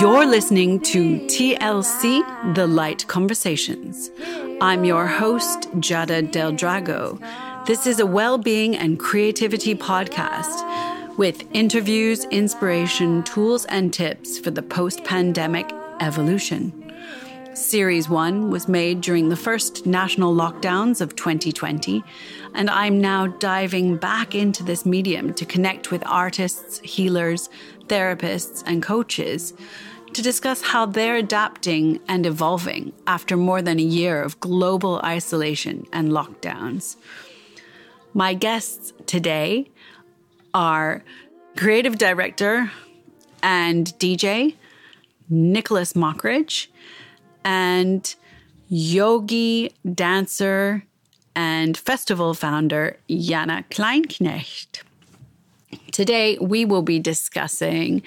You're listening to TLC, The Light Conversations. I'm your host, Jada Del Drago. This is a well-being and creativity podcast with interviews, inspiration, tools, and tips for the post-pandemic evolution. Series 1 was made during the first national lockdowns of 2020, and I'm now diving back into this medium to connect with artists, healers, therapists, and coaches to discuss how they're adapting and evolving after more than a year of global isolation and lockdowns. My guests today are creative director and DJ Nicholas Mockridge, and yogi, dancer, and festival founder Jana Kleinknecht. Today, we will be discussing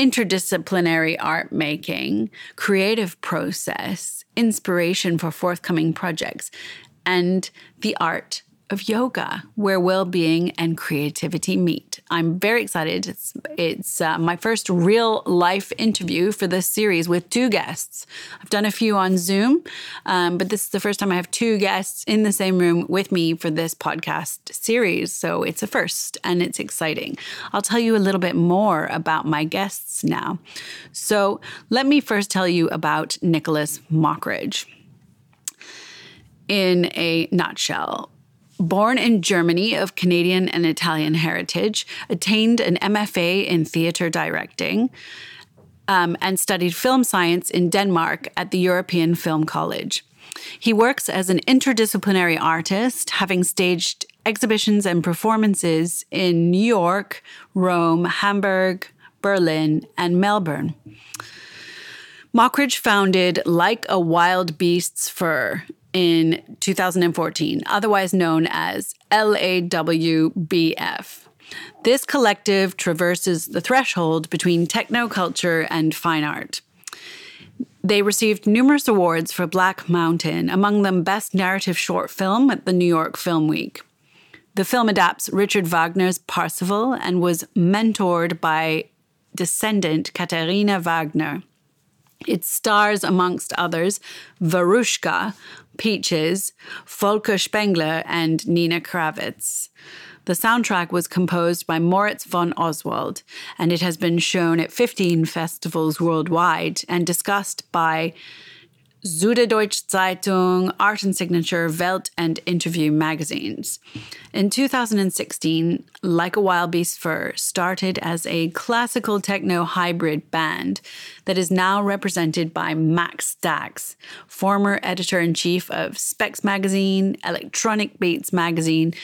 interdisciplinary art making, creative process, inspiration for forthcoming projects, and the art of yoga, where well-being and creativity meet. I'm very excited. It's my first real-life interview for this series with two guests. I've done a few on Zoom, but this is the first time I have two guests in the same room with me for this podcast series, so it's a first, and it's exciting. I'll tell you a little bit more about my guests now. So let me first tell you about Nicholas Mockridge. In a nutshell, born in Germany of Canadian and Italian heritage, attained an MFA in theater directing, and studied film science in Denmark at the European Film College. He works as an interdisciplinary artist, having staged exhibitions and performances in New York, Rome, Hamburg, Berlin, and Melbourne. Mockridge founded Like a Wild Beast's Fur in 2014, otherwise known as LAWBF. This collective traverses the threshold between technoculture and fine art. They received numerous awards for Black Mountain, among them Best Narrative Short Film at the New York Film Week. The film adapts Richard Wagner's Parsifal and was mentored by descendant Katharina Wagner. It stars, amongst others, Varushka, Peaches, Volker Spengler, and Nina Kravitz. The soundtrack was composed by Moritz von Oswald, and it has been shown at 15 festivals worldwide and discussed by Süddeutsche Zeitung, Art and Signature, Welt, and Interview magazines. In 2016, Like a Wild Beast's Fur started as a classical techno hybrid band that is now represented by Max Dax, former editor-in-chief of Specs magazine, Electronic Beats magazine,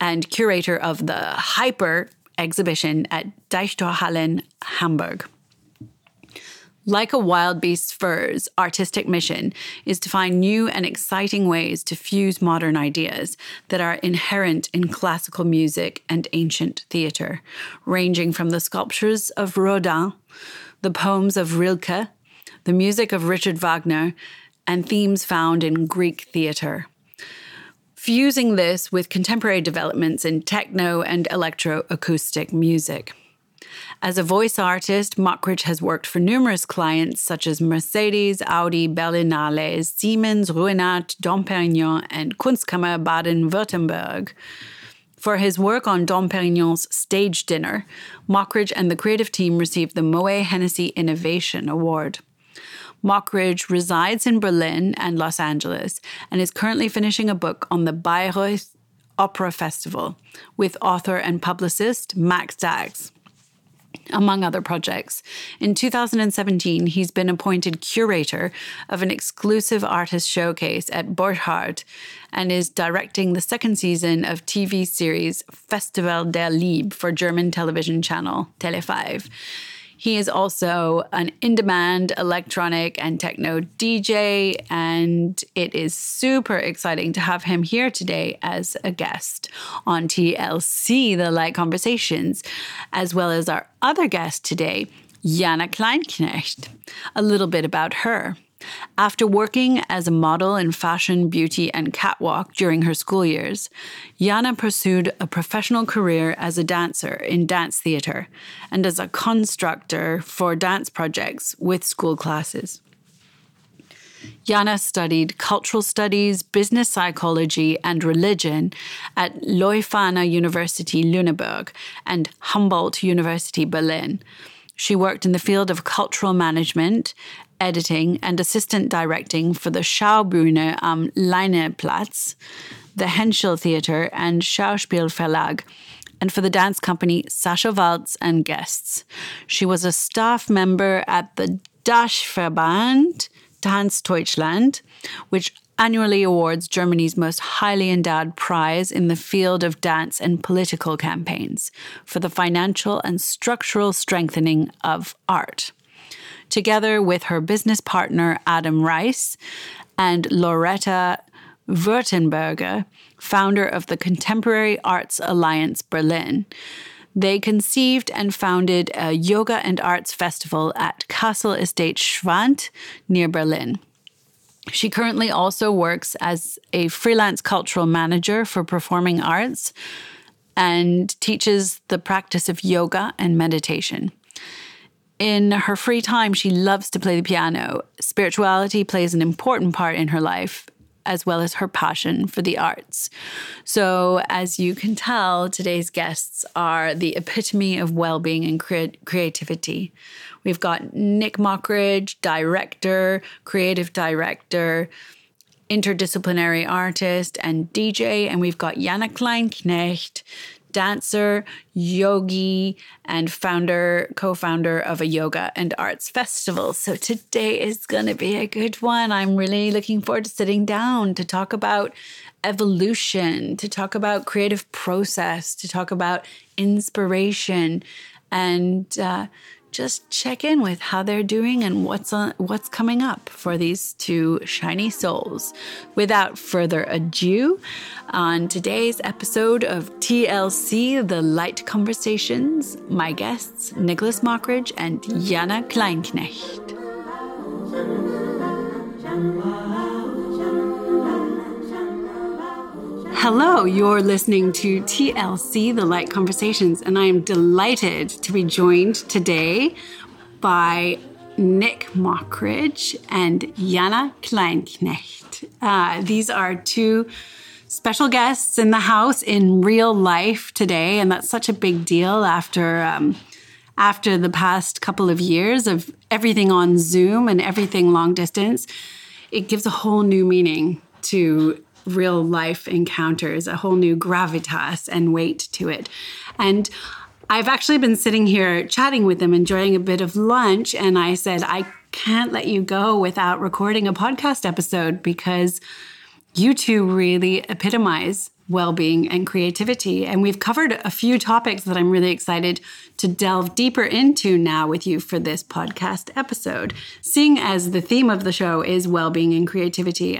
and curator of the Hyper exhibition at Deichtorhallen Hamburg. Like a Wild Beast's Fur's artistic mission is to find new and exciting ways to fuse modern ideas that are inherent in classical music and ancient theatre, ranging from the sculptures of Rodin, the poems of Rilke, the music of Richard Wagner, and themes found in Greek theatre. Fusing this with contemporary developments in techno and electroacoustic music. As a voice artist, Mockridge has worked for numerous clients such as Mercedes, Audi, Berlinale, Siemens, Ruinart, Dom Perignon, and Kunstkammer Baden-Württemberg. For his work on Dom Perignon's Stage Dinner, Mockridge and the creative team received the Moët Hennessy Innovation Award. Mockridge resides in Berlin and Los Angeles and is currently finishing a book on the Bayreuth Opera Festival with author and publicist Max Dax, among other projects. In 2017, he's been appointed curator of an exclusive artist showcase at Borchardt and is directing the second season of TV series Festival der Liebe for German television channel Tele5. He is also an in-demand electronic and techno DJ, and it is super exciting to have him here today as a guest on TLC, The Light Conversations, as well as our other guest today, Jana Kleinknecht. A little bit about her. After working as a model in fashion, beauty, and catwalk during her school years, Jana pursued a professional career as a dancer in dance theater and as a constructor for dance projects with school classes. Jana studied cultural studies, business psychology, and religion at Leuphana University Lüneburg and Humboldt University Berlin. She worked in the field of cultural management, editing, and assistant directing for the Schaubühne am Leineplatz, the Henschel Theater, and Schauspielverlag, and for the dance company Sascha Waltz and Guests. She was a staff member at the Dachverband Tanz Deutschland, which annually awards Germany's most highly endowed prize in the field of dance and political campaigns for the financial and structural strengthening of art. Together with her business partner Adam Rice and Loretta Württemberger, founder of the Contemporary Arts Alliance Berlin, they conceived and founded a yoga and arts festival at Castle Estate Schwand near Berlin. She currently also works as a freelance cultural manager for performing arts and teaches the practice of yoga and meditation. In her free time, she loves to play the piano. Spirituality plays an important part in her life, as well as her passion for the arts. So, as you can tell, today's guests are the epitome of well-being and creativity. We've got Nick Mockridge, director, creative director, interdisciplinary artist, and DJ. And we've got Jana Kleinknecht, dancer, yogi, and co-founder of a yoga and arts festival. So today is going to be a good one. I'm really looking forward to sitting down to talk about evolution, to talk about creative process, to talk about inspiration, and just check in with how they're doing and what's coming up for these two shiny souls. Without further ado, on today's episode of TLC, The Light Conversations, my guests, Nicholas Mockridge and Jana Kleinknecht. Hello, you're listening to TLC, The Light Conversations, and I am delighted to be joined today by Nick Mockridge and Jana Kleinknecht. These are two special guests in the house in real life today, and that's such a big deal after the past couple of years of everything on Zoom and everything long distance. It gives a whole new meaning to real life encounters, a whole new gravitas and weight to it. And I've actually been sitting here chatting with them, enjoying a bit of lunch. And I said, I can't let you go without recording a podcast episode because you two really epitomize well-being and creativity. And we've covered a few topics that I'm really excited to delve deeper into now with you for this podcast episode. Seeing as the theme of the show is well-being and creativity,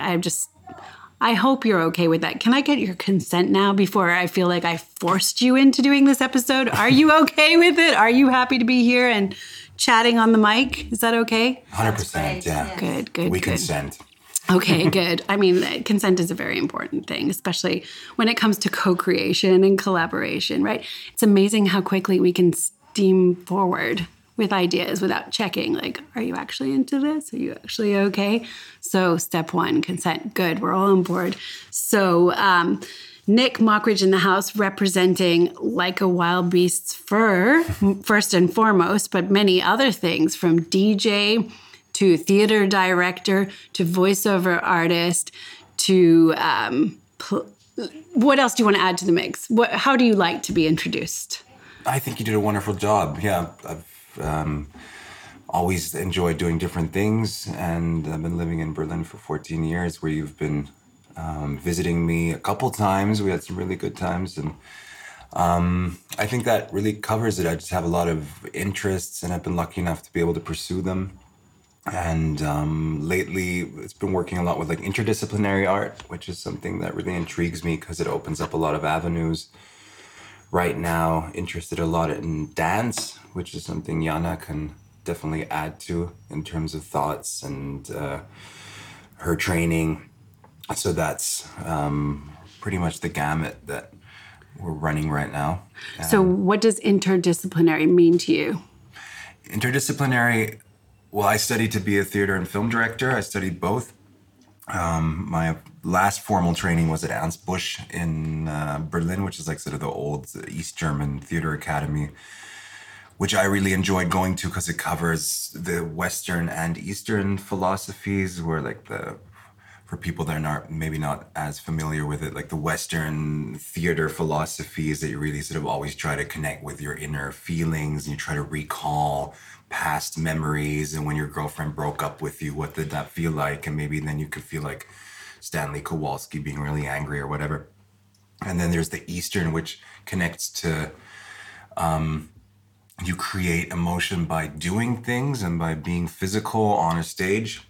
I hope you're okay with that. Can I get your consent now before I feel like I forced you into doing this episode? Are you okay with it? Are you happy to be here and chatting on the mic? Is that okay? 100%, yeah. Good. We consent. Okay, good. I mean, consent is a very important thing, especially when it comes to co-creation and collaboration, right? It's amazing how quickly we can steam forward with ideas without checking, like, are you actually into this? Are you actually okay? So step one, consent. Good, we're all on board. So Nick Mockridge in the house representing Like a Wild Beast's Fur, first and foremost, but many other things from DJ to theater director to voiceover artist to what else do you want to add to the mix? How do you like to be introduced? I think you did a wonderful job. Yeah, I've always enjoyed doing different things, and I've been living in Berlin for 14 years where you've been visiting me a couple times. We had some really good times, and I think that really covers it. I just have a lot of interests, and I've been lucky enough to be able to pursue them. And lately it's been working a lot with like interdisciplinary art, which is something that really intrigues me because it opens up a lot of avenues. Right now, interested a lot in dance, which is something Jana can definitely add to in terms of thoughts and her training. So that's pretty much the gamut that we're running right now. So what does interdisciplinary mean to you? Interdisciplinary, well, I studied to be a theater and film director. I studied both. My last formal training was at Ernst Busch in Berlin, which is like sort of the old East German theater academy, which I really enjoyed going to because it covers the Western and Eastern philosophies, where like for people that are maybe not as familiar with it, like the Western theater philosophies that you really sort of always try to connect with your inner feelings, and you try to recall past memories and when your girlfriend broke up with you, what did that feel like? And maybe then you could feel like Stanley Kowalski being really angry or whatever. And then there's the Eastern, which connects to you create emotion by doing things and by being physical on a stage.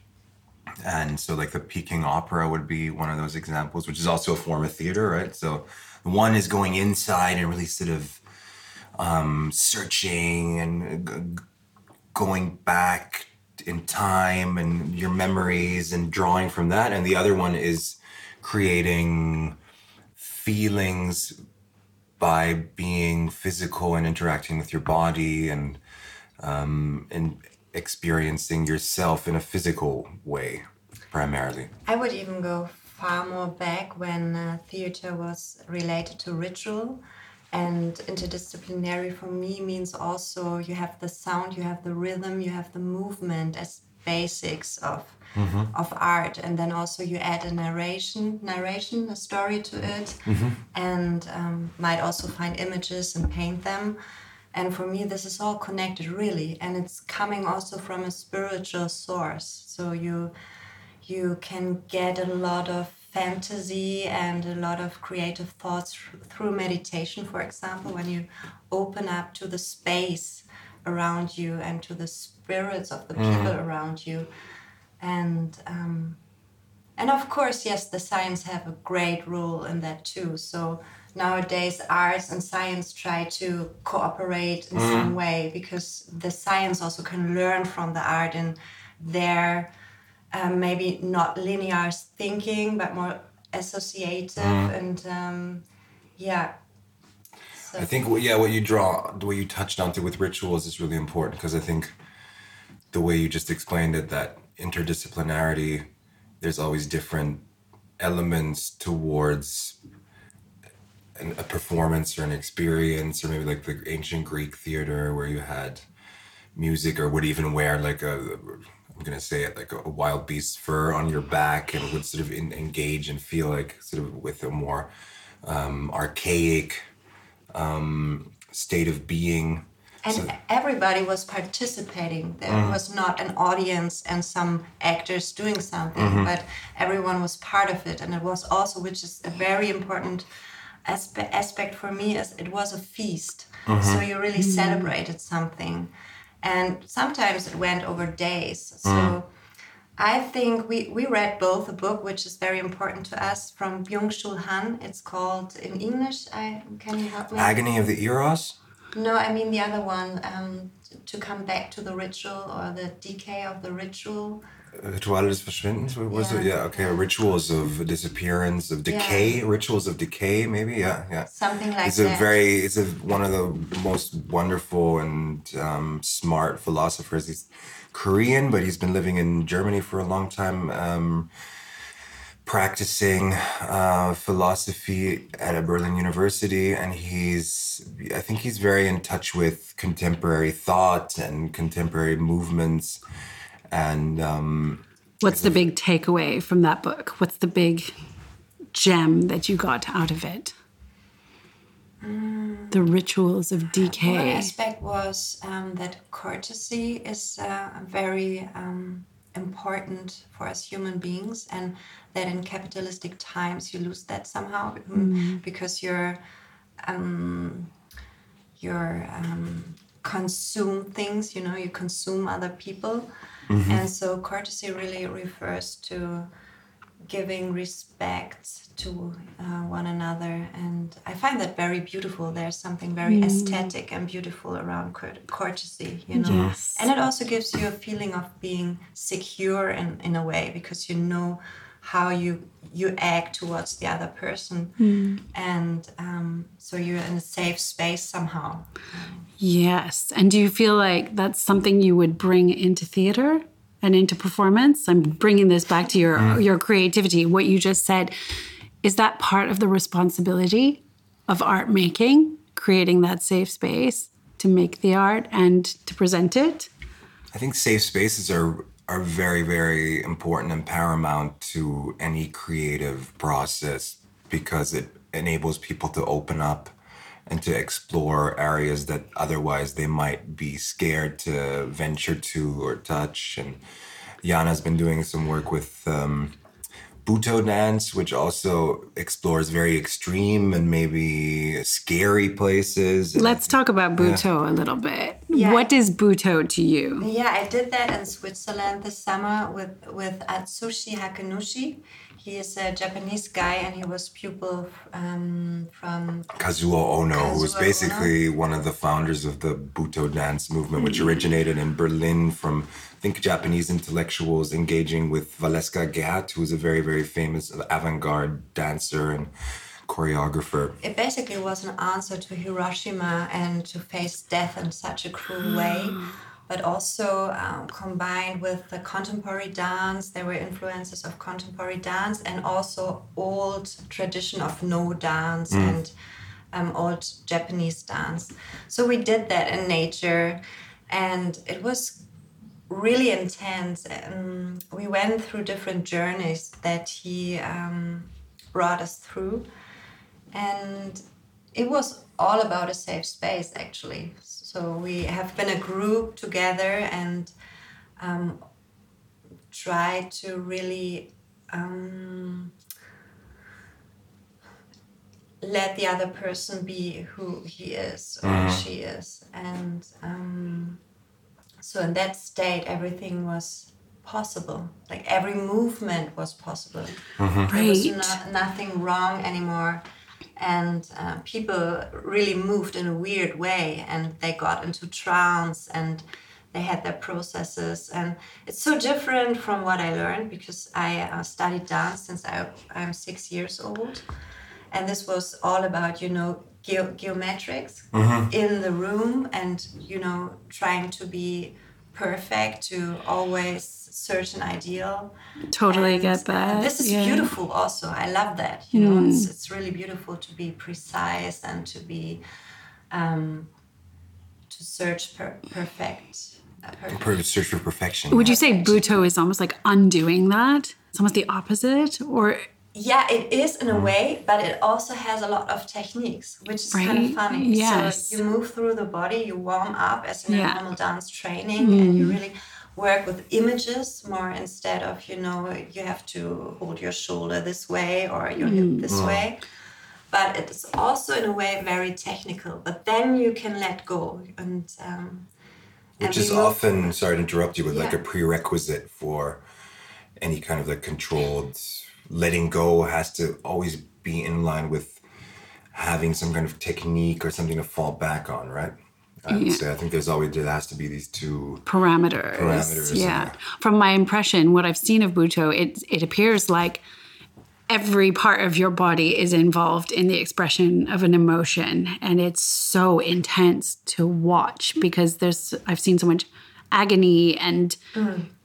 And so like the Peking Opera would be one of those examples, which is also a form of theater, right? So one is going inside and really sort of searching and going back in time and your memories and drawing from that. And the other one is creating feelings by being physical and interacting with your body and experiencing yourself in a physical way, primarily. I would even go far more back when theater was related to ritual, and interdisciplinary for me means also you have the sound, you have the rhythm, you have the movement as basics of art, and then also you add a narration, a story to it, and might also find images and paint them. And for me, this is all connected, really. And it's coming also from a spiritual source. So you can get a lot of fantasy and a lot of creative thoughts through meditation, for example, when you open up to the space around you and to the spirits of the people around you. And of course, yes, the science have a great role in that too. So nowadays, arts and science try to cooperate in some way, because the science also can learn from the art in their maybe not linear thinking, but more associative and So. I think what you touched on with rituals is really important, because I think the way you just explained it, that interdisciplinarity, there's always different elements towards a performance or an experience, or maybe like the ancient Greek theater where you had music, or would even wear like a wild beast's fur on your back, and would sort of engage and feel like sort of with a more archaic state of being. And everybody was participating. There was not an audience and some actors doing something, but everyone was part of it. And it was also, which is a very important aspect for me, is it was a feast. So you really celebrated something. And sometimes it went over days. So I think we read both a book, which is very important to us, from Byung-Chul Han. It's called, in English, can you help me? Agony of the Eros? No, I mean the other one, to come back to the ritual, or the decay of the ritual. Rituale des Verschwindens? What was it? Yeah, okay. Rituals of disappearance, of decay. Yeah. Rituals of decay, maybe? Yeah. Something like that. It's one of the most wonderful and smart philosophers. He's Korean, but he's been living in Germany for a long time, practicing philosophy at a Berlin university. And I think he's very in touch with contemporary thought and contemporary movements. And what's the big takeaway from that book? What's the big gem that you got out of it? The rituals of decay. One aspect was that courtesy is very important for us human beings, and that in capitalistic times you lose that somehow because you're consume things, you consume other people. And so courtesy really refers to giving respect to one another. And I find that very beautiful. There's something very aesthetic and beautiful around courtesy, you know. Yes. And it also gives you a feeling of being secure in a way, because you know how you act towards the other person. And so you're in a safe space somehow. Yes. And do you feel like that's something you would bring into theater? And into performance? I'm bringing this back to your creativity. What you just said, is that part of the responsibility of art making, creating that safe space to make the art and to present it? I think safe spaces are very, very important and paramount to any creative process, because it enables people to open up and to explore areas that otherwise they might be scared to venture to or touch. And Jana's been doing some work with Buto dance, which also explores very extreme and maybe scary places. Let's talk about Buto a little bit. Yeah. What is Buto to you? Yeah, I did that in Switzerland this summer with Atsushi Hakenushi. He is a Japanese guy, and he was pupil from Kazuo Ono, who's basically one of the founders of the Buto dance movement, which originated in Berlin from, I think, Japanese intellectuals engaging with Valeska Gerdt, who is a very, very famous avant-garde dancer and choreographer. It basically was an answer to Hiroshima and to face death in such a cruel way. But also combined with the contemporary dance, there were influences of contemporary dance and also old tradition of no dance and old Japanese dance. So we did that in nature, and it was really intense. We went through different journeys that he brought us through, and it was all about a safe space, actually. So we have been a group together and try to really let the other person be who he is or she is. And so in that state, everything was possible. Like every movement was possible. Right. There was nothing wrong anymore. And people really moved in a weird way, and they got into trance and they had their processes. And it's so different from what I learned, because I studied dance since I'm 6 years old. And this was all about, you know, geometrics in the room and, you know, trying to be perfect, to always search an ideal. Totally and get that. This is beautiful also. I love that. You know, it's really beautiful to be precise and to be, to search perfect. Search for perfection. Would you say Buto is almost like undoing that? It's almost the opposite, or... Yeah, it is in a way, but it also has a lot of techniques, which is kind of funny. Yes. So you move through the body, you warm up as in a normal dance training, and you really work with images more instead of, you know, you have to hold your shoulder this way or your hip this way. But it's also in a way very technical, but then you can let go. And which is often, sorry to interrupt you, but like a prerequisite for any kind of like controlled... Letting go has to always be in line with having some kind of technique or something to fall back on, right? I would say I think there has to be these two parameters. Yeah. From my impression, what I've seen of Buto, it appears like every part of your body is involved in the expression of an emotion, and it's so intense to watch because I've seen so much agony and.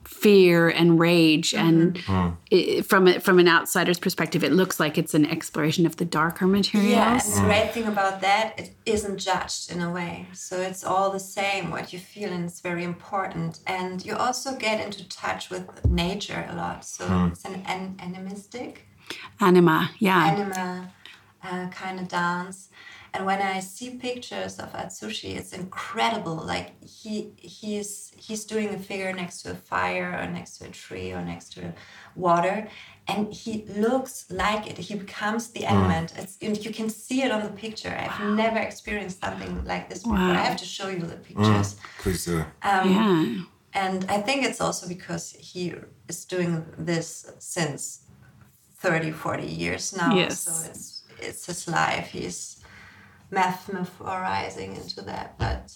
Fear and rage, and from an outsider's perspective, it looks like it's an exploration of the darker materials. Yeah, and the great thing about that, it isn't judged in a way. So it's all the same what you feel, and it's very important. And you also get into touch with nature a lot. So it's an animistic, anima kind of dance. And when I see pictures of Atsushi, it's incredible. Like he's doing a figure next to a fire or next to a tree or next to water, and he looks like it. He becomes the element. It's, and you can see it on the picture. I've never experienced something like this before. I have to show you the pictures. Please do. And I think it's also because he is doing this since 30-40 years now. Yes. So it's his life. He's metaphorizing into that, but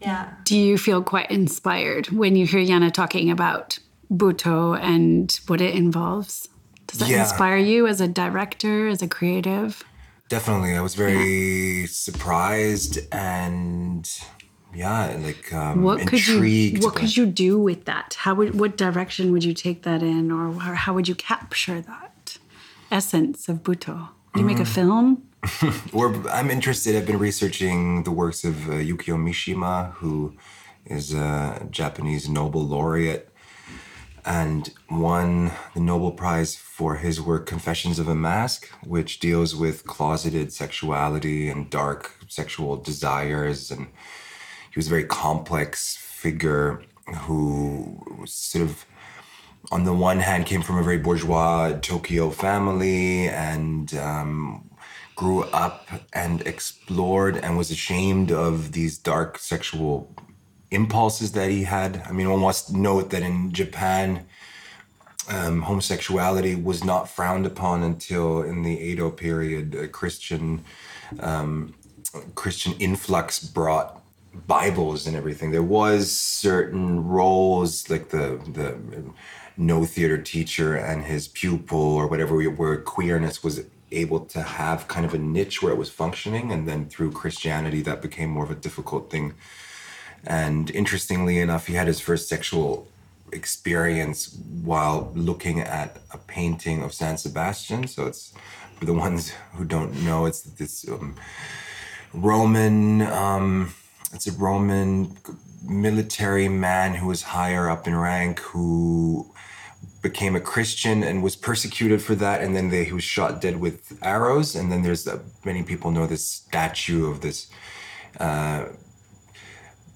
yeah. Do you feel quite inspired when you hear Jana talking about Butoh and what it involves? Does that inspire you as a director, as a creative? Definitely. I was very surprised and intrigued. Could you do with that? What direction would you take that in, or how would you capture that essence of Butoh? Would you make a film? I'm interested. I've been researching the works of Yukio Mishima, who is a Japanese Nobel laureate and won the Nobel Prize for his work Confessions of a Mask, which deals with closeted sexuality and dark sexual desires. And he was a very complex figure who sort of, on the one hand, came from a very bourgeois Tokyo family and grew up and explored and was ashamed of these dark sexual impulses that he had. I mean, one must note that in Japan, homosexuality was not frowned upon until in the Edo period. A Christian influx brought Bibles and everything. There was certain roles, like the no theater teacher and his pupil or whatever, where queerness was able to have kind of a niche where it was functioning. And then through Christianity, that became more of a difficult thing. And interestingly enough, he had his first sexual experience while looking at a painting of San Sebastian. So it's, for the ones who don't know, it's this Roman military man who was higher up in rank, who became a Christian and was persecuted for that. And then he was shot dead with arrows. And then there's many people know this statue of this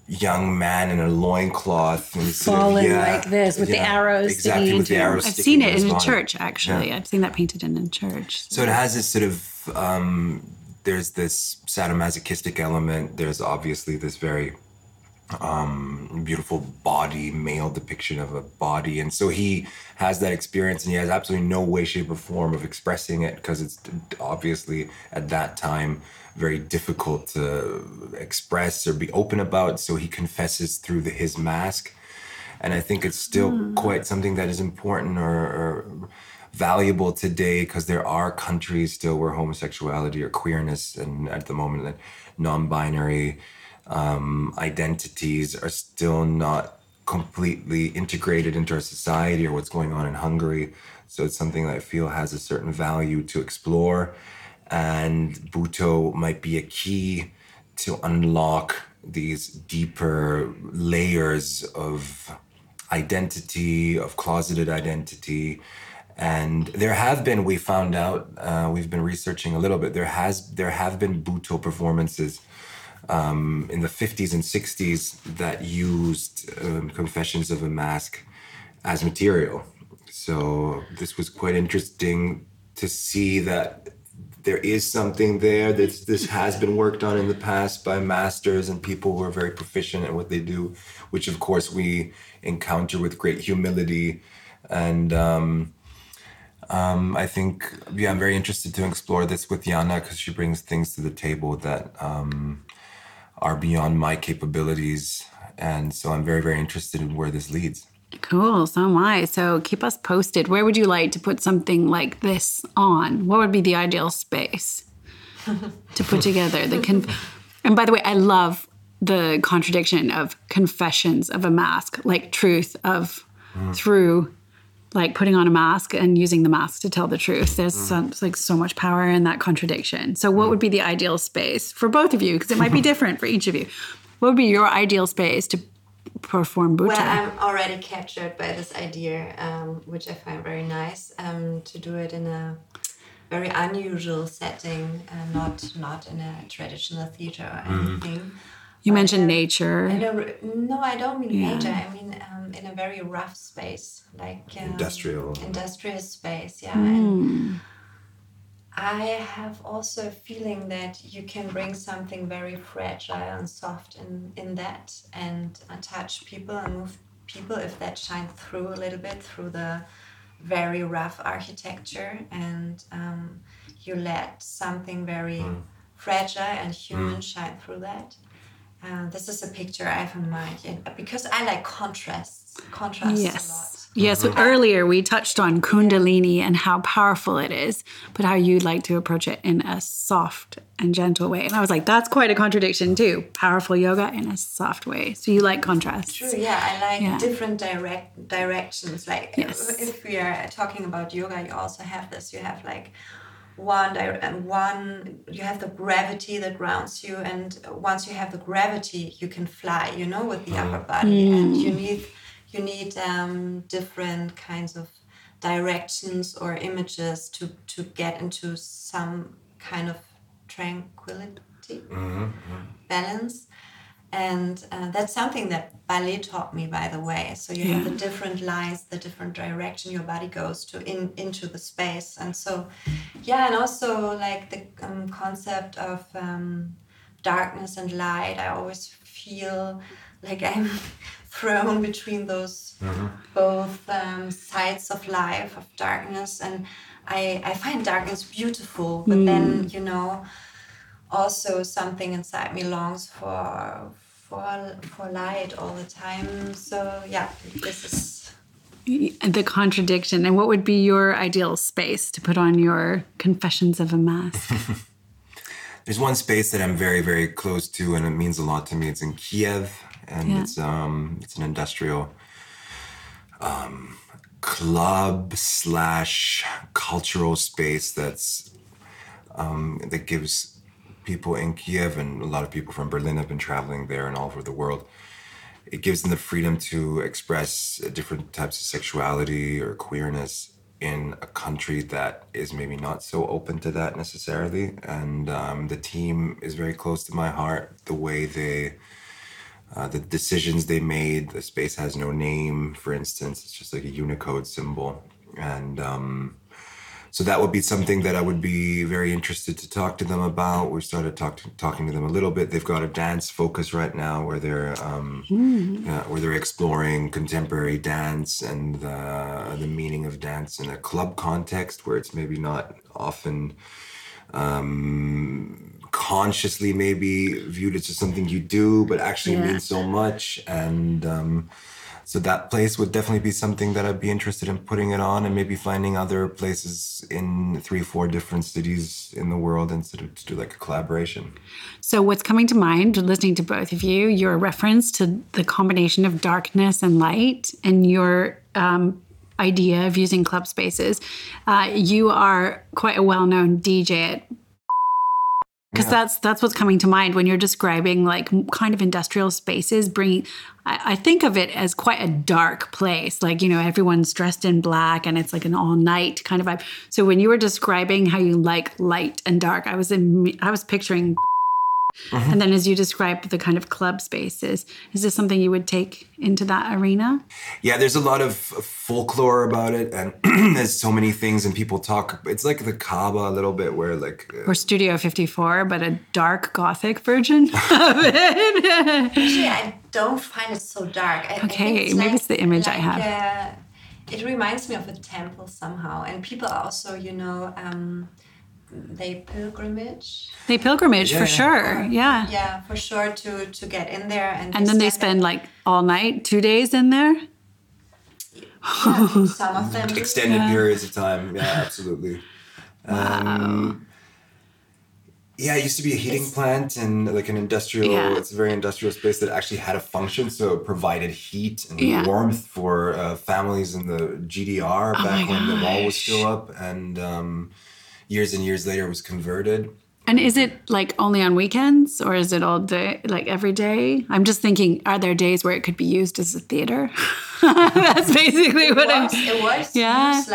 young man in a loincloth. Falling like this with the arrows sticking into him. I've seen it in a church, actually. Yeah. I've seen that painted in a church. So it has this sort of... there's this sadomasochistic element. There's obviously this very beautiful body, male depiction of a body. And so he has that experience and he has absolutely no way, shape or form of expressing it because it's obviously at that time very difficult to express or be open about. So he confesses through his mask. And I think it's still quite something that is important or valuable today, because there are countries still where homosexuality or queerness and at the moment that non-binary identities are still not completely integrated into our society, or what's going on in Hungary. So it's something that I feel has a certain value to explore, and Butoh might be a key to unlock these deeper layers of identity, of closeted identity. And there have been, we found out, we've been researching a little bit, there have been Butoh performances in the 50s and 60s that used Confessions of a Mask as material. So this was quite interesting to see that there is something there. This has been worked on in the past by masters and people who are very proficient at what they do, which of course we encounter with great humility. And... I think, I'm very interested to explore this with Jana, because she brings things to the table that are beyond my capabilities. And so I'm very, very interested in where this leads. Cool. So am I. So keep us posted. Where would you like to put something like this on? What would be the ideal space to put together? And by the way, I love the contradiction of Confessions of a Mask, like truth of through... like putting on a mask and using the mask to tell the truth. There's so much power in that contradiction. So what would be the ideal space for both of you? Because it might be different for each of you. What would be your ideal space to perform Butoh? Well, I'm already captured by this idea, which I find very nice, to do it in a very unusual setting, not in a traditional theater or anything. You mentioned nature. I don't mean nature. I mean in a very rough space, like industrial space. Yeah, and I have also a feeling that you can bring something very fragile and soft in that, and touch people and move people if that shines through a little bit through the very rough architecture, and you let something very fragile and human shine through that. This is a picture I have in mind because I like contrasts a lot. Yes, so earlier we touched on Kundalini and how powerful it is, but how you like to approach it in a soft and gentle way. And I was like, that's quite a contradiction too. Powerful yoga in a soft way. So you like contrasts. True, yeah. I like different directions. Like if we are talking about yoga, you also have this. You have like one, you have the gravity that grounds you. And once you have the gravity, you can fly, you know, with the upper body. And you need different kinds of directions or images to get into some kind of tranquility, balance. And that's something that ballet taught me, by the way. So you have the different lines, the different direction your body goes to into the space. And so, and also like the concept of darkness and light, I always feel like I'm thrown between those both sides of life, of darkness, and I find darkness beautiful, but then, you know, also something inside me longs for light all the time. So this is the contradiction. And what would be your ideal space to put on your Confessions of a Mask? There's one space that I'm very, very close to, and it means a lot to me. It's in Kiev. And it's an industrial club / cultural space that's that gives people in Kiev, and a lot of people from Berlin have been traveling there and all over the world. It gives them the freedom to express different types of sexuality or queerness in a country that is maybe not so open to that necessarily. And the team is very close to my heart. The way they... the decisions they made, the space has no name, for instance. It's just like a Unicode symbol. And so that would be something that I would be very interested to talk to them about. We started talking to them a little bit. They've got a dance focus right now where they're exploring contemporary dance and the meaning of dance in a club context where it's maybe not often... consciously maybe viewed as just something you do, but actually means so much. And so that place would definitely be something that I'd be interested in putting it on, and maybe finding other places in 3-4 different cities in the world instead of to do like a collaboration. So what's coming to mind, listening to both of you, your reference to the combination of darkness and light and your idea of using club spaces, you are quite a well-known DJ at because that's what's coming to mind when you're describing like kind of industrial spaces. I think of it as quite a dark place. Like, you know, everyone's dressed in black and it's like an all night kind of vibe. So when you were describing how you like light and dark, I was picturing. And then as you described the kind of club spaces, is this something you would take into that arena? Yeah, there's a lot of folklore about it, and there's so many things, and people talk. It's like the Kaaba a little bit, where like... or Studio 54, but a dark Gothic version of it. Actually, I don't find it so dark. I think maybe it's the image I have. It reminds me of a temple somehow, and people also, you know... They pilgrimage for sure. Yeah, for sure to get in there. And then they spend like all night, 2 days in there? Yeah, some of them. Extended periods of time. Yeah, absolutely. Wow. Yeah, it used to be a heating plant and like an industrial, it's a very industrial space that actually had a function. So it provided heat and warmth for families in the GDR back when the wall was still up. And... years and years later, it was converted. And is it like only on weekends, or is it all day, like every day? I'm just thinking, are there days where it could be used as a theater? That's basically what I'm... It was used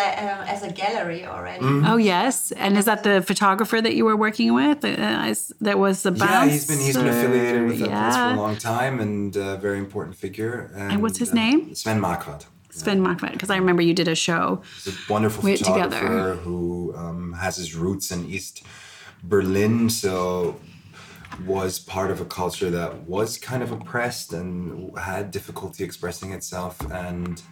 as a gallery already. Mm-hmm. Oh, yes. And is that the photographer that you were working with? That was the bouncer? Yeah, he's been affiliated with that place for a long time, and a very important figure. And what's his name? Sven Marquardt. Sven Mockridge, because I remember you did a show. He's a wonderful photographer together. Who has his roots in East Berlin, so was part of a culture that was kind of oppressed and had difficulty expressing itself, and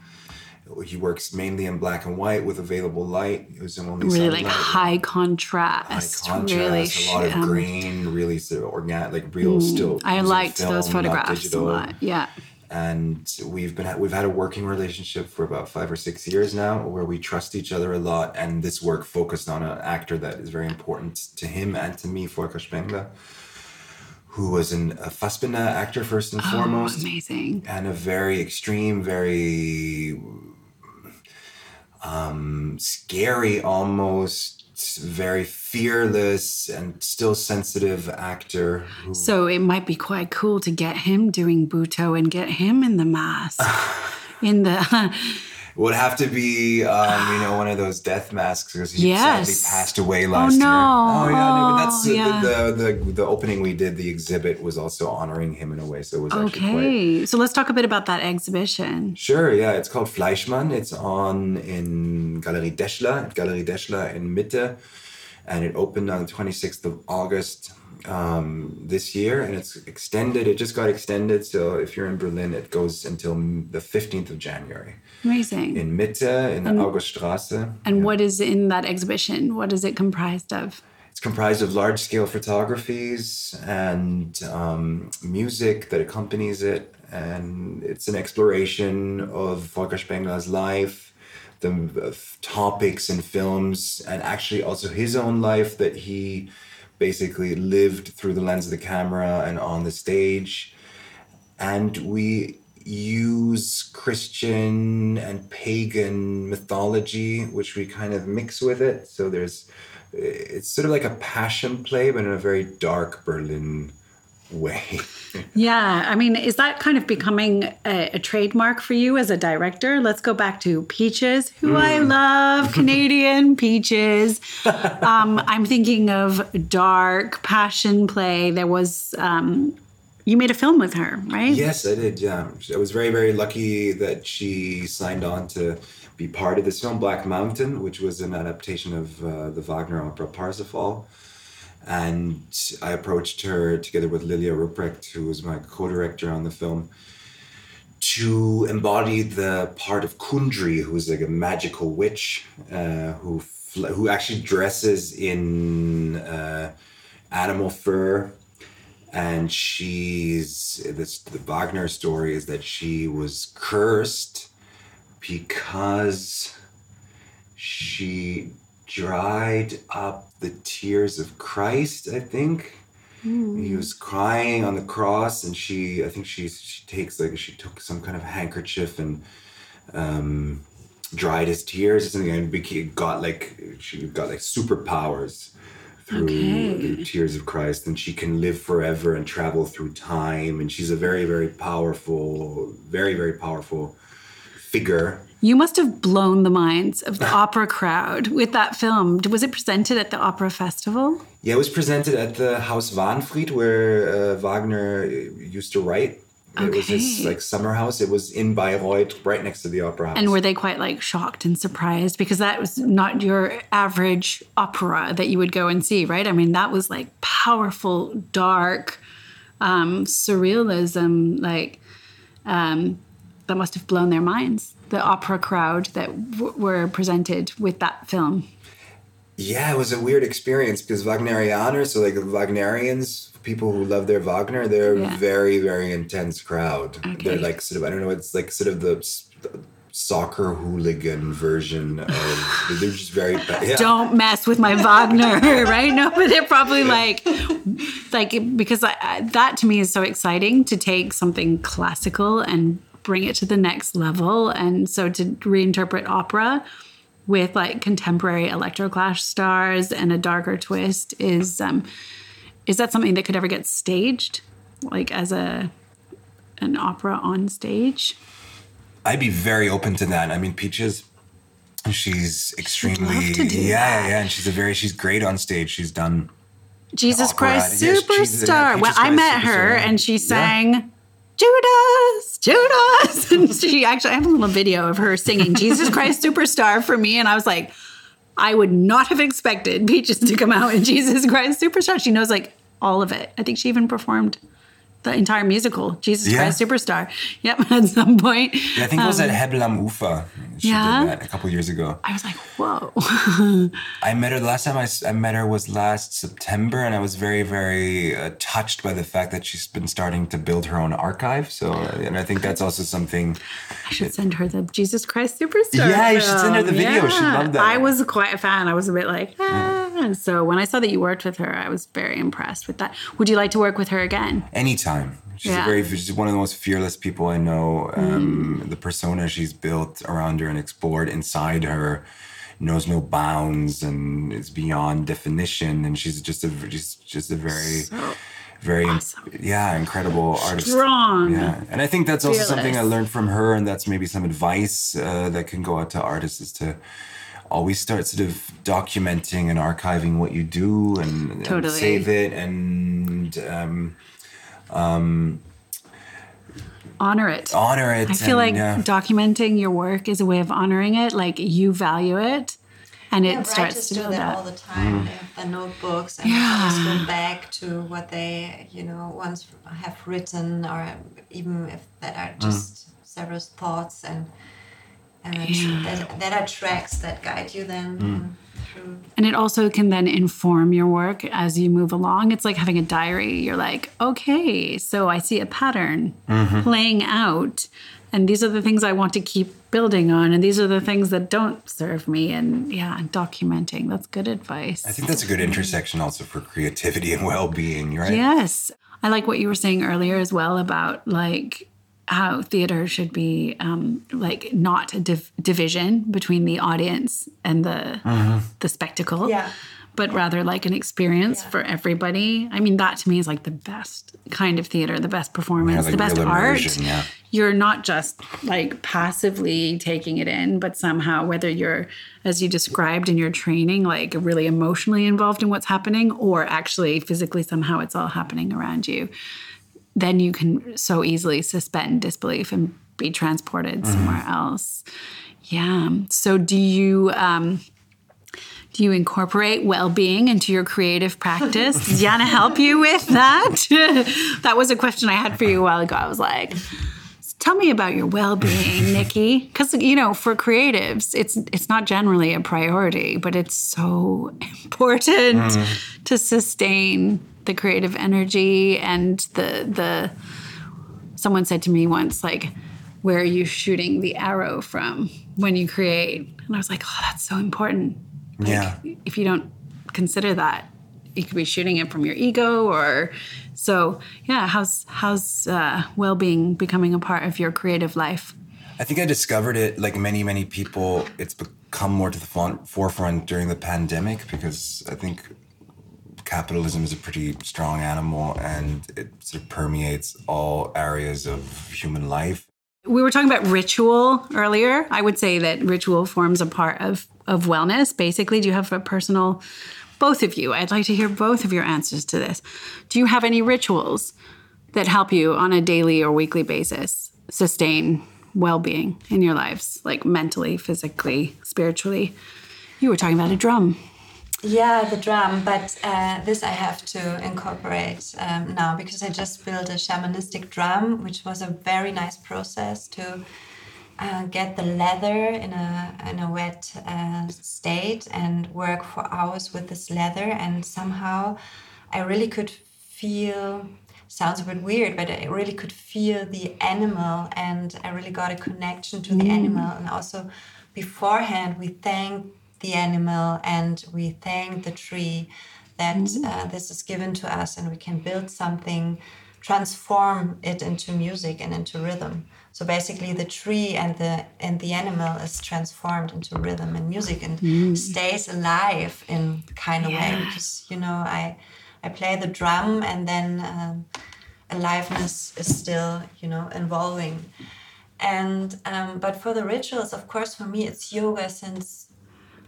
He works mainly in black and white with available light. It was only really like high contrast, really a lot of green, really sort of organic, like real still. I liked film, those photographs a lot. Yeah. And we've had a working relationship for about 5 or 6 years now, where we trust each other a lot. And this work focused on an actor that is very important to him and to me, Volker Spengler, who was a Fassbinder actor first and foremost. Amazing. And a very extreme, very scary almost, very fearless and still sensitive actor. So it might be quite cool to get him doing Buto and get him in the mask. It would have to be, one of those death masks, because he sadly passed away last year. Oh, yeah, no, but that's the opening we did, the exhibit was also honoring him in a way, so it was actually quite... So let's talk a bit about that exhibition. Sure, yeah, it's called Fleischmann. It's on in Galerie Deschler in Mitte, and it opened on the 26th of August this year, and it's extended. It just got extended, so if you're in Berlin, it goes until the 15th of January. Amazing. In Mitte, in the Auguststrasse. And what is in that exhibition? What is it comprised of? It's comprised of large-scale photographies and music that accompanies it, and it's an exploration of Volker Spengler's life, the topics and films, and actually also his own life that he basically lived through the lens of the camera and on the stage. And we use Christian and pagan mythology, which we kind of mix with it. So it's sort of like a passion play, but in a very dark Berlin way. Yeah, I mean, is that kind of becoming a trademark for you as a director? Let's go back to Peaches, who I love, Canadian Peaches. I'm thinking of dark passion play. There was, you made a film with her, right? Yes, I did, yeah. I was very, very lucky that she signed on to be part of this film, Black Mountain, which was an adaptation of the Wagner opera Parsifal. And I approached her together with Lilia Rupprecht, who was my co-director on the film, to embody the part of Kundry, who's like a magical witch who actually dresses in animal fur. And the Wagner story is that she was cursed because she dried up the tears of Christ, I think. He was crying on the cross, and she took some kind of handkerchief and dried his tears or something, and she got superpowers through the tears of Christ, and she can live forever and travel through time, and she's a very, very powerful, very, very powerful figure. You must have blown the minds of the opera crowd with that film. Was it presented at the opera festival? Yeah, it was presented at the Haus Wahnfried, where Wagner used to write. Okay. It was his summer house. It was in Bayreuth, right next to the opera house. And were they quite shocked and surprised? Because that was not your average opera that you would go and see, right? I mean, that was powerful, dark, surrealism, that must have blown their minds, the opera crowd that were presented with that film. Yeah, it was a weird experience because Wagnerianer, Wagnerians, people who love their Wagner, they're a very, very intense crowd. Okay. They're the soccer hooligan version of, they're just very bad. Yeah. Don't mess with my Wagner, right? No, but they're probably because that to me is so exciting, to take something classical and bring it to the next level. And so to reinterpret opera with contemporary electroclash stars and a darker twist is that something that could ever get staged, as an opera on stage? I'd be very open to that. I mean, Peaches, she's extremely, and she's great on stage. She's done Jesus Christ Superstar. Well, I met her and she sang Judas. And she actually, I have a little video of her singing Jesus Christ Superstar for me. And I was like, I would not have expected Peaches to come out in Jesus Christ Superstar. She knows all of it. I think she even performed the entire musical, Jesus Christ Superstar. Yep, at some point. Yeah, I think it was at Hebel am Ufer. She did that a couple years ago. I was like, whoa. I met her, the last time I met her was last September, and I was very, very touched by the fact that she's been starting to build her own archive. So, and I think that's also something. I should send her the Jesus Christ Superstar. Yeah, you should send her the video. Yeah. She loved that. I was quite a fan. I was a bit like, So when I saw that you worked with her, I was very impressed with that. Would you like to work with her again? Anytime. She's one of the most fearless people I know. The persona she's built around her and explored inside her knows no bounds and is beyond definition. And she's just a very... very awesome. Incredible artist. Strong. Yeah. And I think that's also something I learned from her, and that's maybe some advice that can go out to artists, is to always start sort of documenting and archiving what you do and save it and honor it. Honor it. I feel documenting your work is a way of honoring it. Like, you value it. And it starts to do that all the time. They have their notebooks and always go back to what they, once have written, or even if that are just several thoughts and that are tracks that guide you then. Through. And it also can then inform your work as you move along. It's like having a diary. You're like, okay, so I see a pattern playing out. And these are the things I want to keep building on. And these are the things that don't serve me. And documenting. That's good advice. I think that's a good intersection also for creativity and well-being, right? Yes. I like what you were saying earlier as well about how theater should be not a division between the audience and the spectacle. Yeah. But rather like an experience for everybody. I mean, that to me is like the best kind of theater, the best performance, the best art. Yeah. You're not just like passively taking it in, but somehow, whether you're, as you described in your training, like really emotionally involved in what's happening, or actually physically somehow it's all happening around you, then you can so easily suspend disbelief and be transported somewhere else. Yeah. So do you incorporate well-being into your creative practice? Did Jana help you with that? That was a question I had for you a while ago. I was like, tell me about your well-being, Nikki. Because, for creatives, it's not generally a priority, but it's so important to sustain the creative energy. And the someone said to me once, like, where are you shooting the arrow from when you create? And I was like, oh, that's so important. If you don't consider that, you could be shooting it from your ego or so. Yeah. How's well-being becoming a part of your creative life? I think I discovered it, like many, many people, it's become more to the forefront during the pandemic, because I think capitalism is a pretty strong animal and it sort of permeates all areas of human life. We were talking about ritual earlier. I would say that ritual forms a part of wellness. Basically, do you have a personal, both of you, I'd like to hear both of your answers to this. Do you have any rituals that help you on a daily or weekly basis sustain well-being in your lives, like mentally, physically, spiritually? You were talking about a drum. Yeah, the drum, but this I have to incorporate now, because I just built a shamanistic drum, which was a very nice process to get the leather in a wet state and work for hours with this leather. And somehow I really could feel, sounds a bit weird, but I really could feel the animal, and I really got a connection to the animal. And also beforehand, we thanked the animal and we thank the tree that this is given to us, and we can build something, transform it into music and into rhythm. So basically the tree and the animal is transformed into rhythm and music and stays alive in kind of way, because I play the drum, and then aliveness is still evolving. And but for the rituals, of course, for me it's yoga since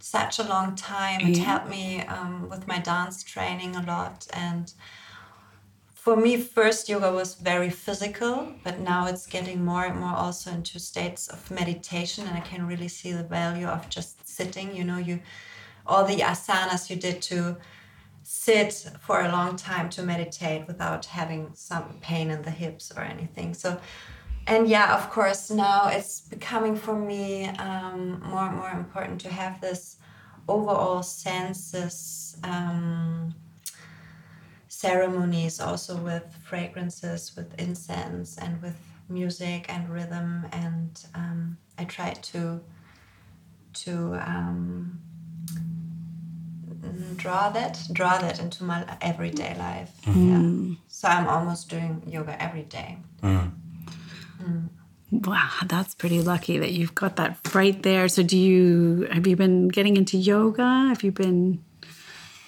such a long time. It helped me with my dance training a lot. And for me, first yoga was very physical, but now it's getting more and more also into states of meditation, and I can really see the value of just sitting. You all the asanas you did to sit for a long time to meditate without having some pain in the hips or anything. So, and yeah, of course, now it's becoming for me more and more important to have this overall senses ceremonies, also with fragrances, with incense, and with music and rhythm. And I try to draw that into my everyday life. Mm. Yeah. So I'm almost doing yoga every day. Mm. Mm. Wow, that's pretty lucky that you've got that right there. So have you been getting into yoga? Have you been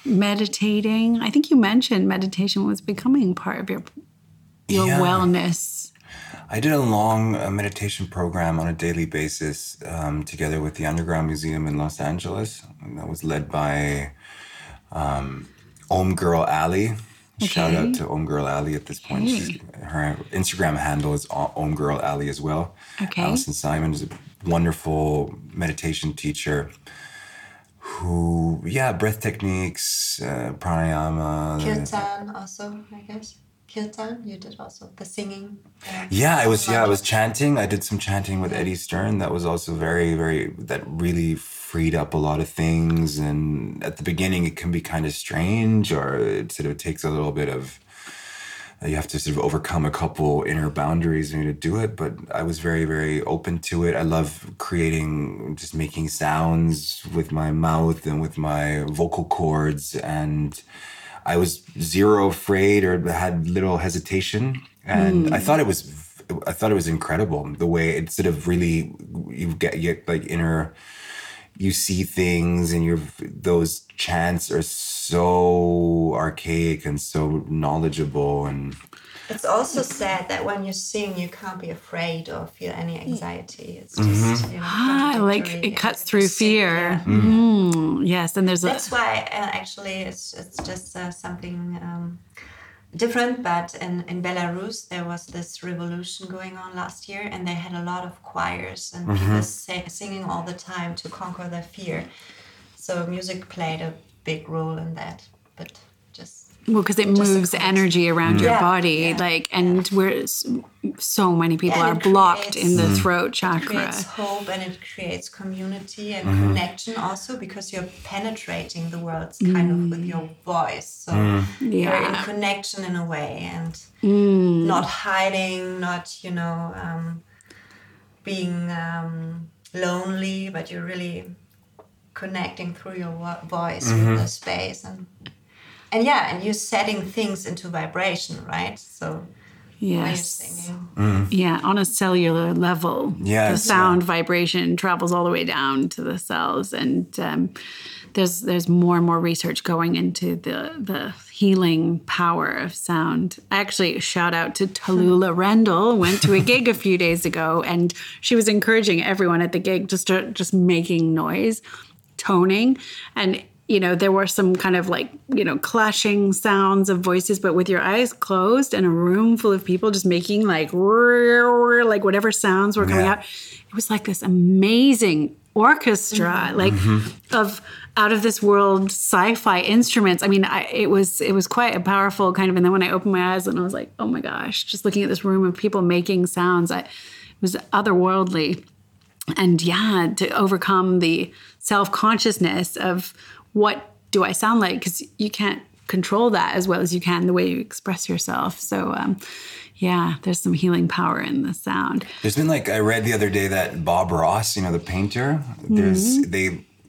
meditating? I think you mentioned meditation was becoming part of your wellness. I did a long meditation program on a daily basis together with the Underground Museum in Los Angeles. And that was led by Om Girl Ali. Okay. Shout out to Om Girl Ali at this point. Her Instagram handle is Om Girl Ali as well. Okay. Alison Simon is a wonderful meditation teacher who, breath techniques, pranayama. Kirtan also, I guess. Kirtan, you did also the singing. I was chanting. I did some chanting with Eddie Stern. That was also very, very, that really freed up a lot of things. And at the beginning, it can be kind of strange, or it sort of takes a little bit of, you have to sort of overcome a couple inner boundaries in order to do it. But I was very, very open to it. I love creating, just making sounds with my mouth and with my vocal cords, and I was zero afraid or had little hesitation. And I thought it was incredible the way it sort of really, you see things, and those chants are so archaic and so knowledgeable. And it's also said that when you sing, you can't be afraid or feel any anxiety. It's just, like it cuts through fear. Yeah. Mm-hmm. Mm, yes, and that's why actually it's just something different. But in Belarus, there was this revolution going on last year, and they had a lot of choirs and people singing all the time to conquer their fear. So music played a big role in that, but just. Well, because it moves energy around your body, we're so many people are blocked in the throat chakra. It creates hope, and it creates community and connection also, because you're penetrating the world kind of with your voice. So you're in connection in a way, and not hiding, not being lonely, but you're really connecting through your voice with the space and. And you're setting things into vibration, right? So, yes. On a cellular level, the sound vibration travels all the way down to the cells, and there's more and more research going into the healing power of sound. Actually, shout out to Tallulah Rendell, went to a gig a few days ago, and she was encouraging everyone at the gig to start just making noise, toning, and. There were some kind of clashing sounds of voices, but with your eyes closed and a room full of people just making whatever sounds were coming out. It was like this amazing orchestra, of out of this world sci-fi instruments. I mean, it was quite a powerful kind of, and then when I opened my eyes and I was like, oh my gosh, just looking at this room of people making sounds, it was otherworldly. And to overcome the self-consciousness of, what do I sound like? Because you can't control that as well as you can the way you express yourself. So, there's some healing power in the sound. There's been I read the other day that Bob Ross, the painter,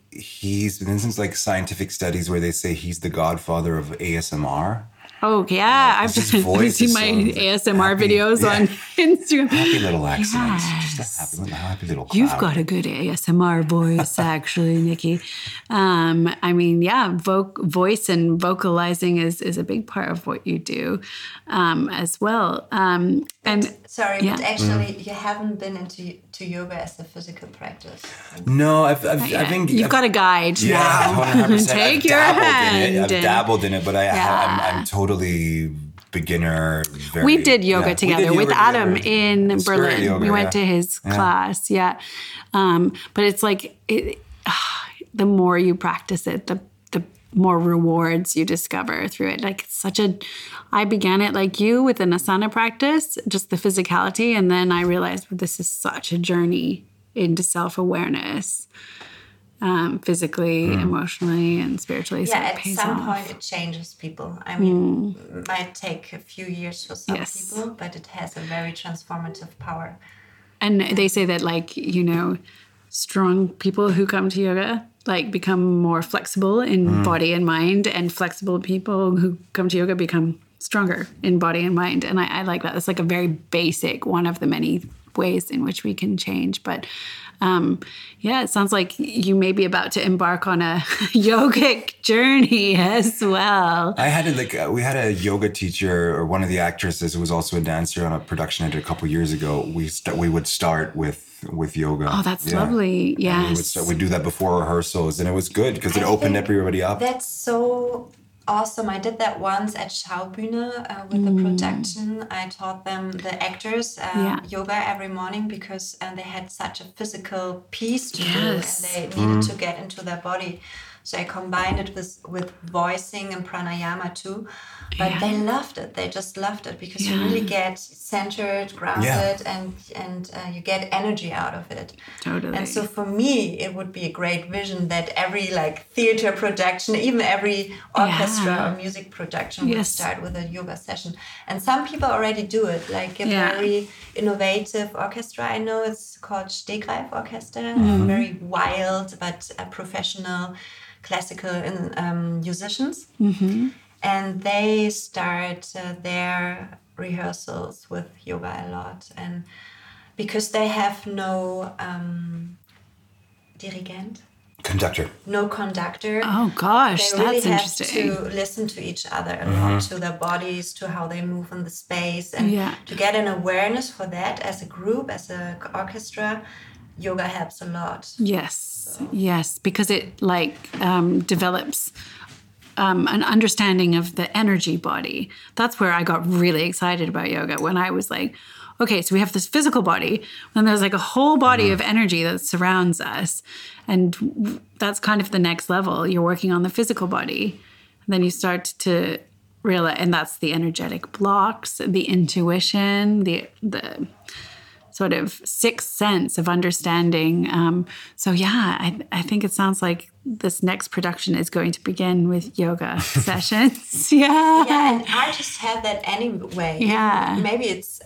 he's been in scientific studies where they say he's the godfather of ASMR. Oh, yeah. I've just seen my ASMR videos on Instagram. Happy little accents. Yes. Just a happy little cloud. You've got a good ASMR voice, actually, Nikki. Voice and vocalizing is a big part of what you do as well. But actually, you haven't been into yoga as a physical practice. No, I've been... You've got a guide now. 100%. Take your hand. I've dabbled in it, but I'm totally... beginner. We did yoga together with Adam in Berlin. We went to his class. But it's the more you practice it, the more rewards you discover through it. Like it's such a, I began it like you with an asana practice, just the physicality. And then I realized, well, this is such a journey into self-awareness, physically, emotionally, and spiritually. Yeah, so at some point it changes people. I mean, it might take a few years for some people, but it has a very transformative power. And they say that, like, you know, strong people who come to yoga, like, become more flexible in body and mind, and flexible people who come to yoga become stronger in body and mind. And I like that. It's like a very basic one of the many ways in which we can change. But yeah, it sounds like you may be about to embark on a yogic journey as well. I had we had a yoga teacher, or one of the actresses who was also a dancer on a production I did a couple years ago. We would start with yoga. Oh, that's lovely. Yes. We'd do that before rehearsals, and it was good because it opened everybody up. That's so awesome. I did that once at Schaubühne with the production. I taught them, the actors, yoga every morning because they had such a physical piece to do, and they needed to get into their body. So I combined it with voicing and pranayama too. But they loved it. They just loved it because you really get centered, grounded, and you get energy out of it. Totally. And so for me, it would be a great vision that every like theater production, even every orchestra or music production would start with a yoga session. And some people already do it. Like a very innovative orchestra, I know it's called Stegreif Orchestra, very wild but professional classical musicians, and they start their rehearsals with yoga a lot, and because they have no conductor. Oh gosh, they really that's interesting. To listen to each other and to their bodies, to how they move in the space, and to get an awareness for that as a group, as an orchestra. Yoga helps a lot. Yes, yes, because it like develops an understanding of the energy body. That's where I got really excited about yoga, when I was like, okay, so we have this physical body, and there's like a whole body of energy that surrounds us. And that's kind of the next level. You're working on the physical body, and then you start to realize, and that's the energetic blocks, the intuition, the sort of sixth sense of understanding. So yeah, I think it sounds like this next production is going to begin with yoga sessions. Yeah, and I just have that anyway. Yeah. Maybe it's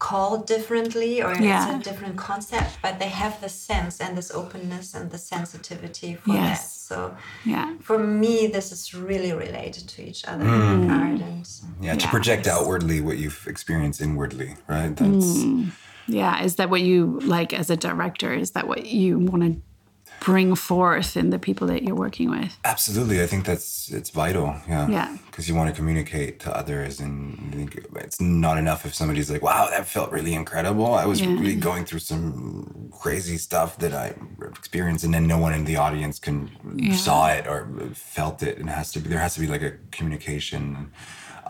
called differently, or it's a different concept, but they have the sense and this openness and the sensitivity for that. So for me, this is really related to each other. In art and, to project outwardly what you've experienced inwardly, right? That's is that what you like as a director? Is that what you want to bring forth in the people that you're working with? Absolutely. I think it's vital. Yeah. Because you want to communicate to others, and I think it's not enough if somebody's like, wow, that felt really incredible. I was really going through some crazy stuff that I experienced, and then no one in the audience can saw it or felt it. And there has to be like a communication,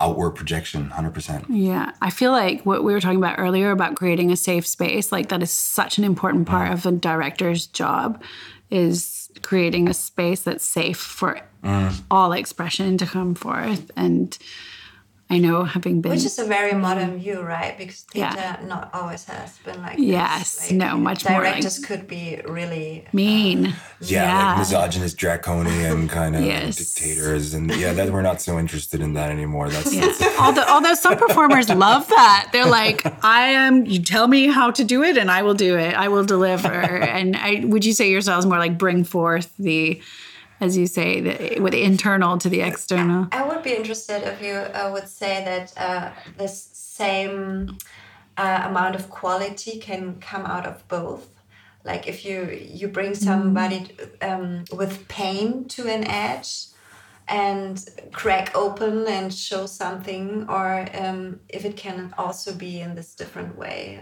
outward projection, 100%. Yeah. I feel like what we were talking about earlier about creating a safe space, like that is such an important part of a director's job, is creating a space that's safe for all expression to come forth. And I know, having been... Which is a very modern view, right? Because theater not always has been like this. Yes, like, no, much more like... Directors could be really... Mean. Like misogynist, draconian kind of dictators. And we're not so interested in that anymore. That's although some performers love that. They're like, you tell me how to do it and I will do it. I will deliver. And would you say yourselves more like bring forth the... As you say, with the internal to the external. I would be interested if you would say that this same amount of quality can come out of both. Like if you bring somebody with pain to an edge and crack open and show something, or if it can also be in this different way.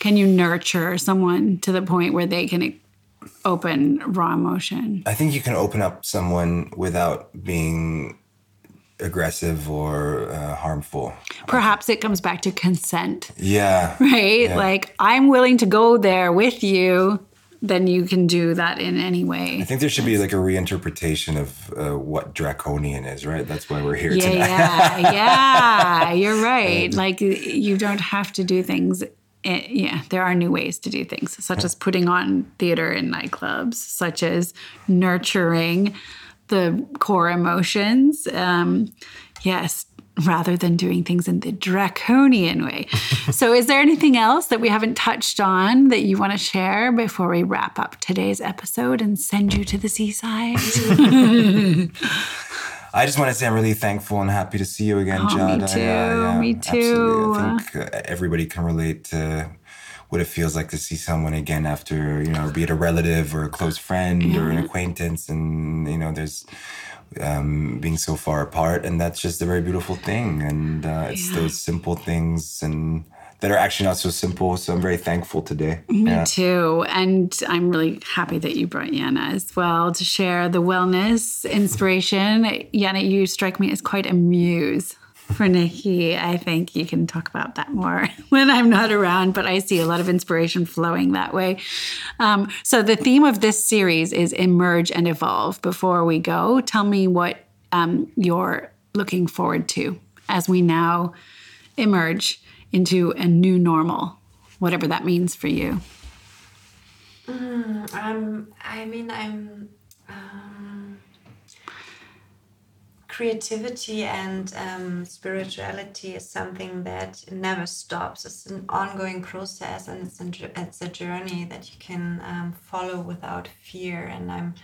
Can you nurture someone to the point where they can open raw emotion? I think you can open up someone without being aggressive or harmful. Perhaps it comes back to consent. Yeah. Right? Yeah. Like, I'm willing to go there with you. then you can do that in any way. I think there should be like a reinterpretation of what draconian is, right? That's why we're here today. Yeah, you're right. Like, you don't have to do things. There are new ways to do things, such as putting on theater in nightclubs, such as nurturing the core emotions. Yes, rather than doing things in the draconian way. So is there anything else that we haven't touched on that you want to share before we wrap up today's episode and send you to the seaside? I just want to say I'm really thankful and happy to see you again, Jada. Me too. Me too. Absolutely. I think everybody can relate to what it feels like to see someone again after, be it a relative or a close friend or an acquaintance. And, there's... being so far apart, and that's just a very beautiful thing, and it's those simple things and that are actually not so simple, so I'm very thankful today. Me too, and I'm really happy that you brought Jana as well to share the wellness inspiration. Jana, you strike me as quite a muse for Nikki. I think you can talk about that more when I'm not around, but I see a lot of inspiration flowing that way. So the theme of this series is emerge and evolve. Before we go, tell me what you're looking forward to as we now emerge into a new normal, whatever that means for you. Creativity and spirituality is something that never stops. It's an ongoing process, and it's a journey that you can follow without fear. And I'm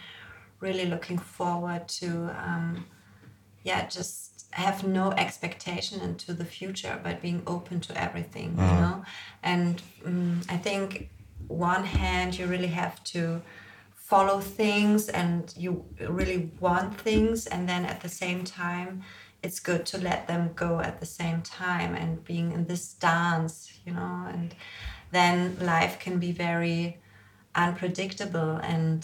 really looking forward to, just have no expectation into the future, but being open to everything, And I think one hand you really have to follow things and you really want things, and then at the same time it's good to let them go at the same time, and being in this dance, and then life can be very unpredictable and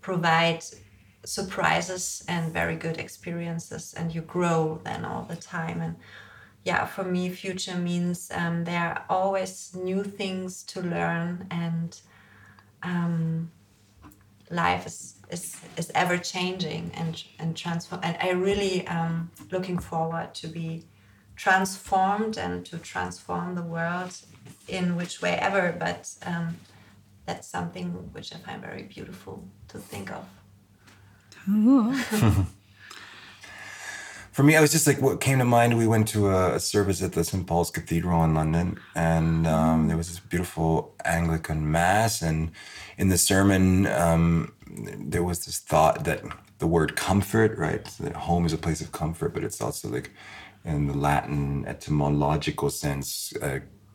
provide surprises and very good experiences, and you grow then all the time. And for me, future means there are always new things to learn, and life is ever changing and transform. And I really am looking forward to be transformed and to transform the world in which way ever. But that's something which I find very beautiful to think of. For me, I was just like, what came to mind, we went to a service at the St. Paul's Cathedral in London, and there was this beautiful Anglican mass, and in the sermon, there was this thought that the word comfort, right? That home is a place of comfort, but it's also like in the Latin etymological sense,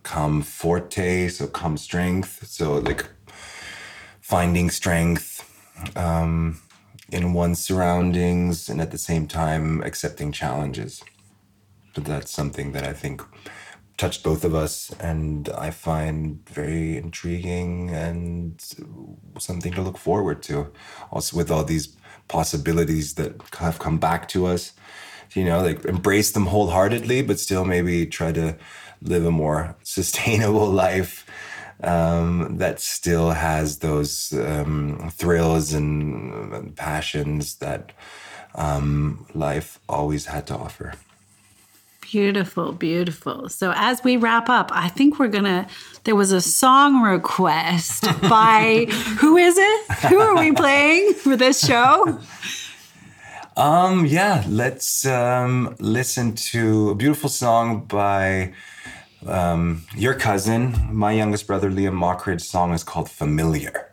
come forte, so come strength, so like finding strength, in one's surroundings, and at the same time accepting challenges. But that's something that I think touched both of us, and I find very intriguing and something to look forward to. Also with all these possibilities that have come back to us, like embrace them wholeheartedly, but still maybe try to live a more sustainable life. That still has those thrills and passions that life always had to offer. Beautiful, beautiful. So as we wrap up, I think we're gonna, there was a song request by, who is it? Who are we playing for this show? Let's listen to a beautiful song by your cousin, my youngest brother, Liam Mockridge's song is called Familiar.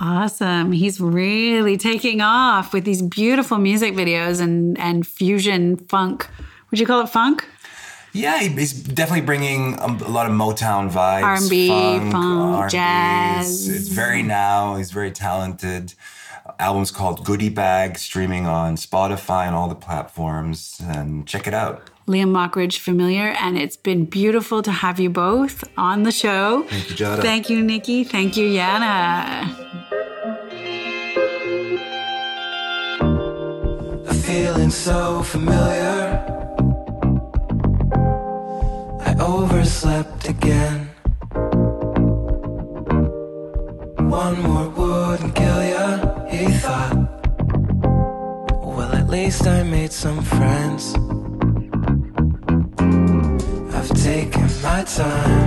Awesome. He's really taking off with these beautiful music videos and fusion funk. Would you call it funk? Yeah, he's definitely bringing a lot of Motown vibes. R&B, funk, R&B, jazz. It's very now. He's very talented. Album's called Goodie Bag, streaming on Spotify and all the platforms. And check it out. Liam Mockridge, Familiar, and it's been beautiful to have you both on the show. Thank you, Jada. Thank you, Nikki. Thank you, Jana. I'm feeling so familiar. I overslept again. more wouldn't kill ya, he thought. Well, at least I made some friends. I've taken my time.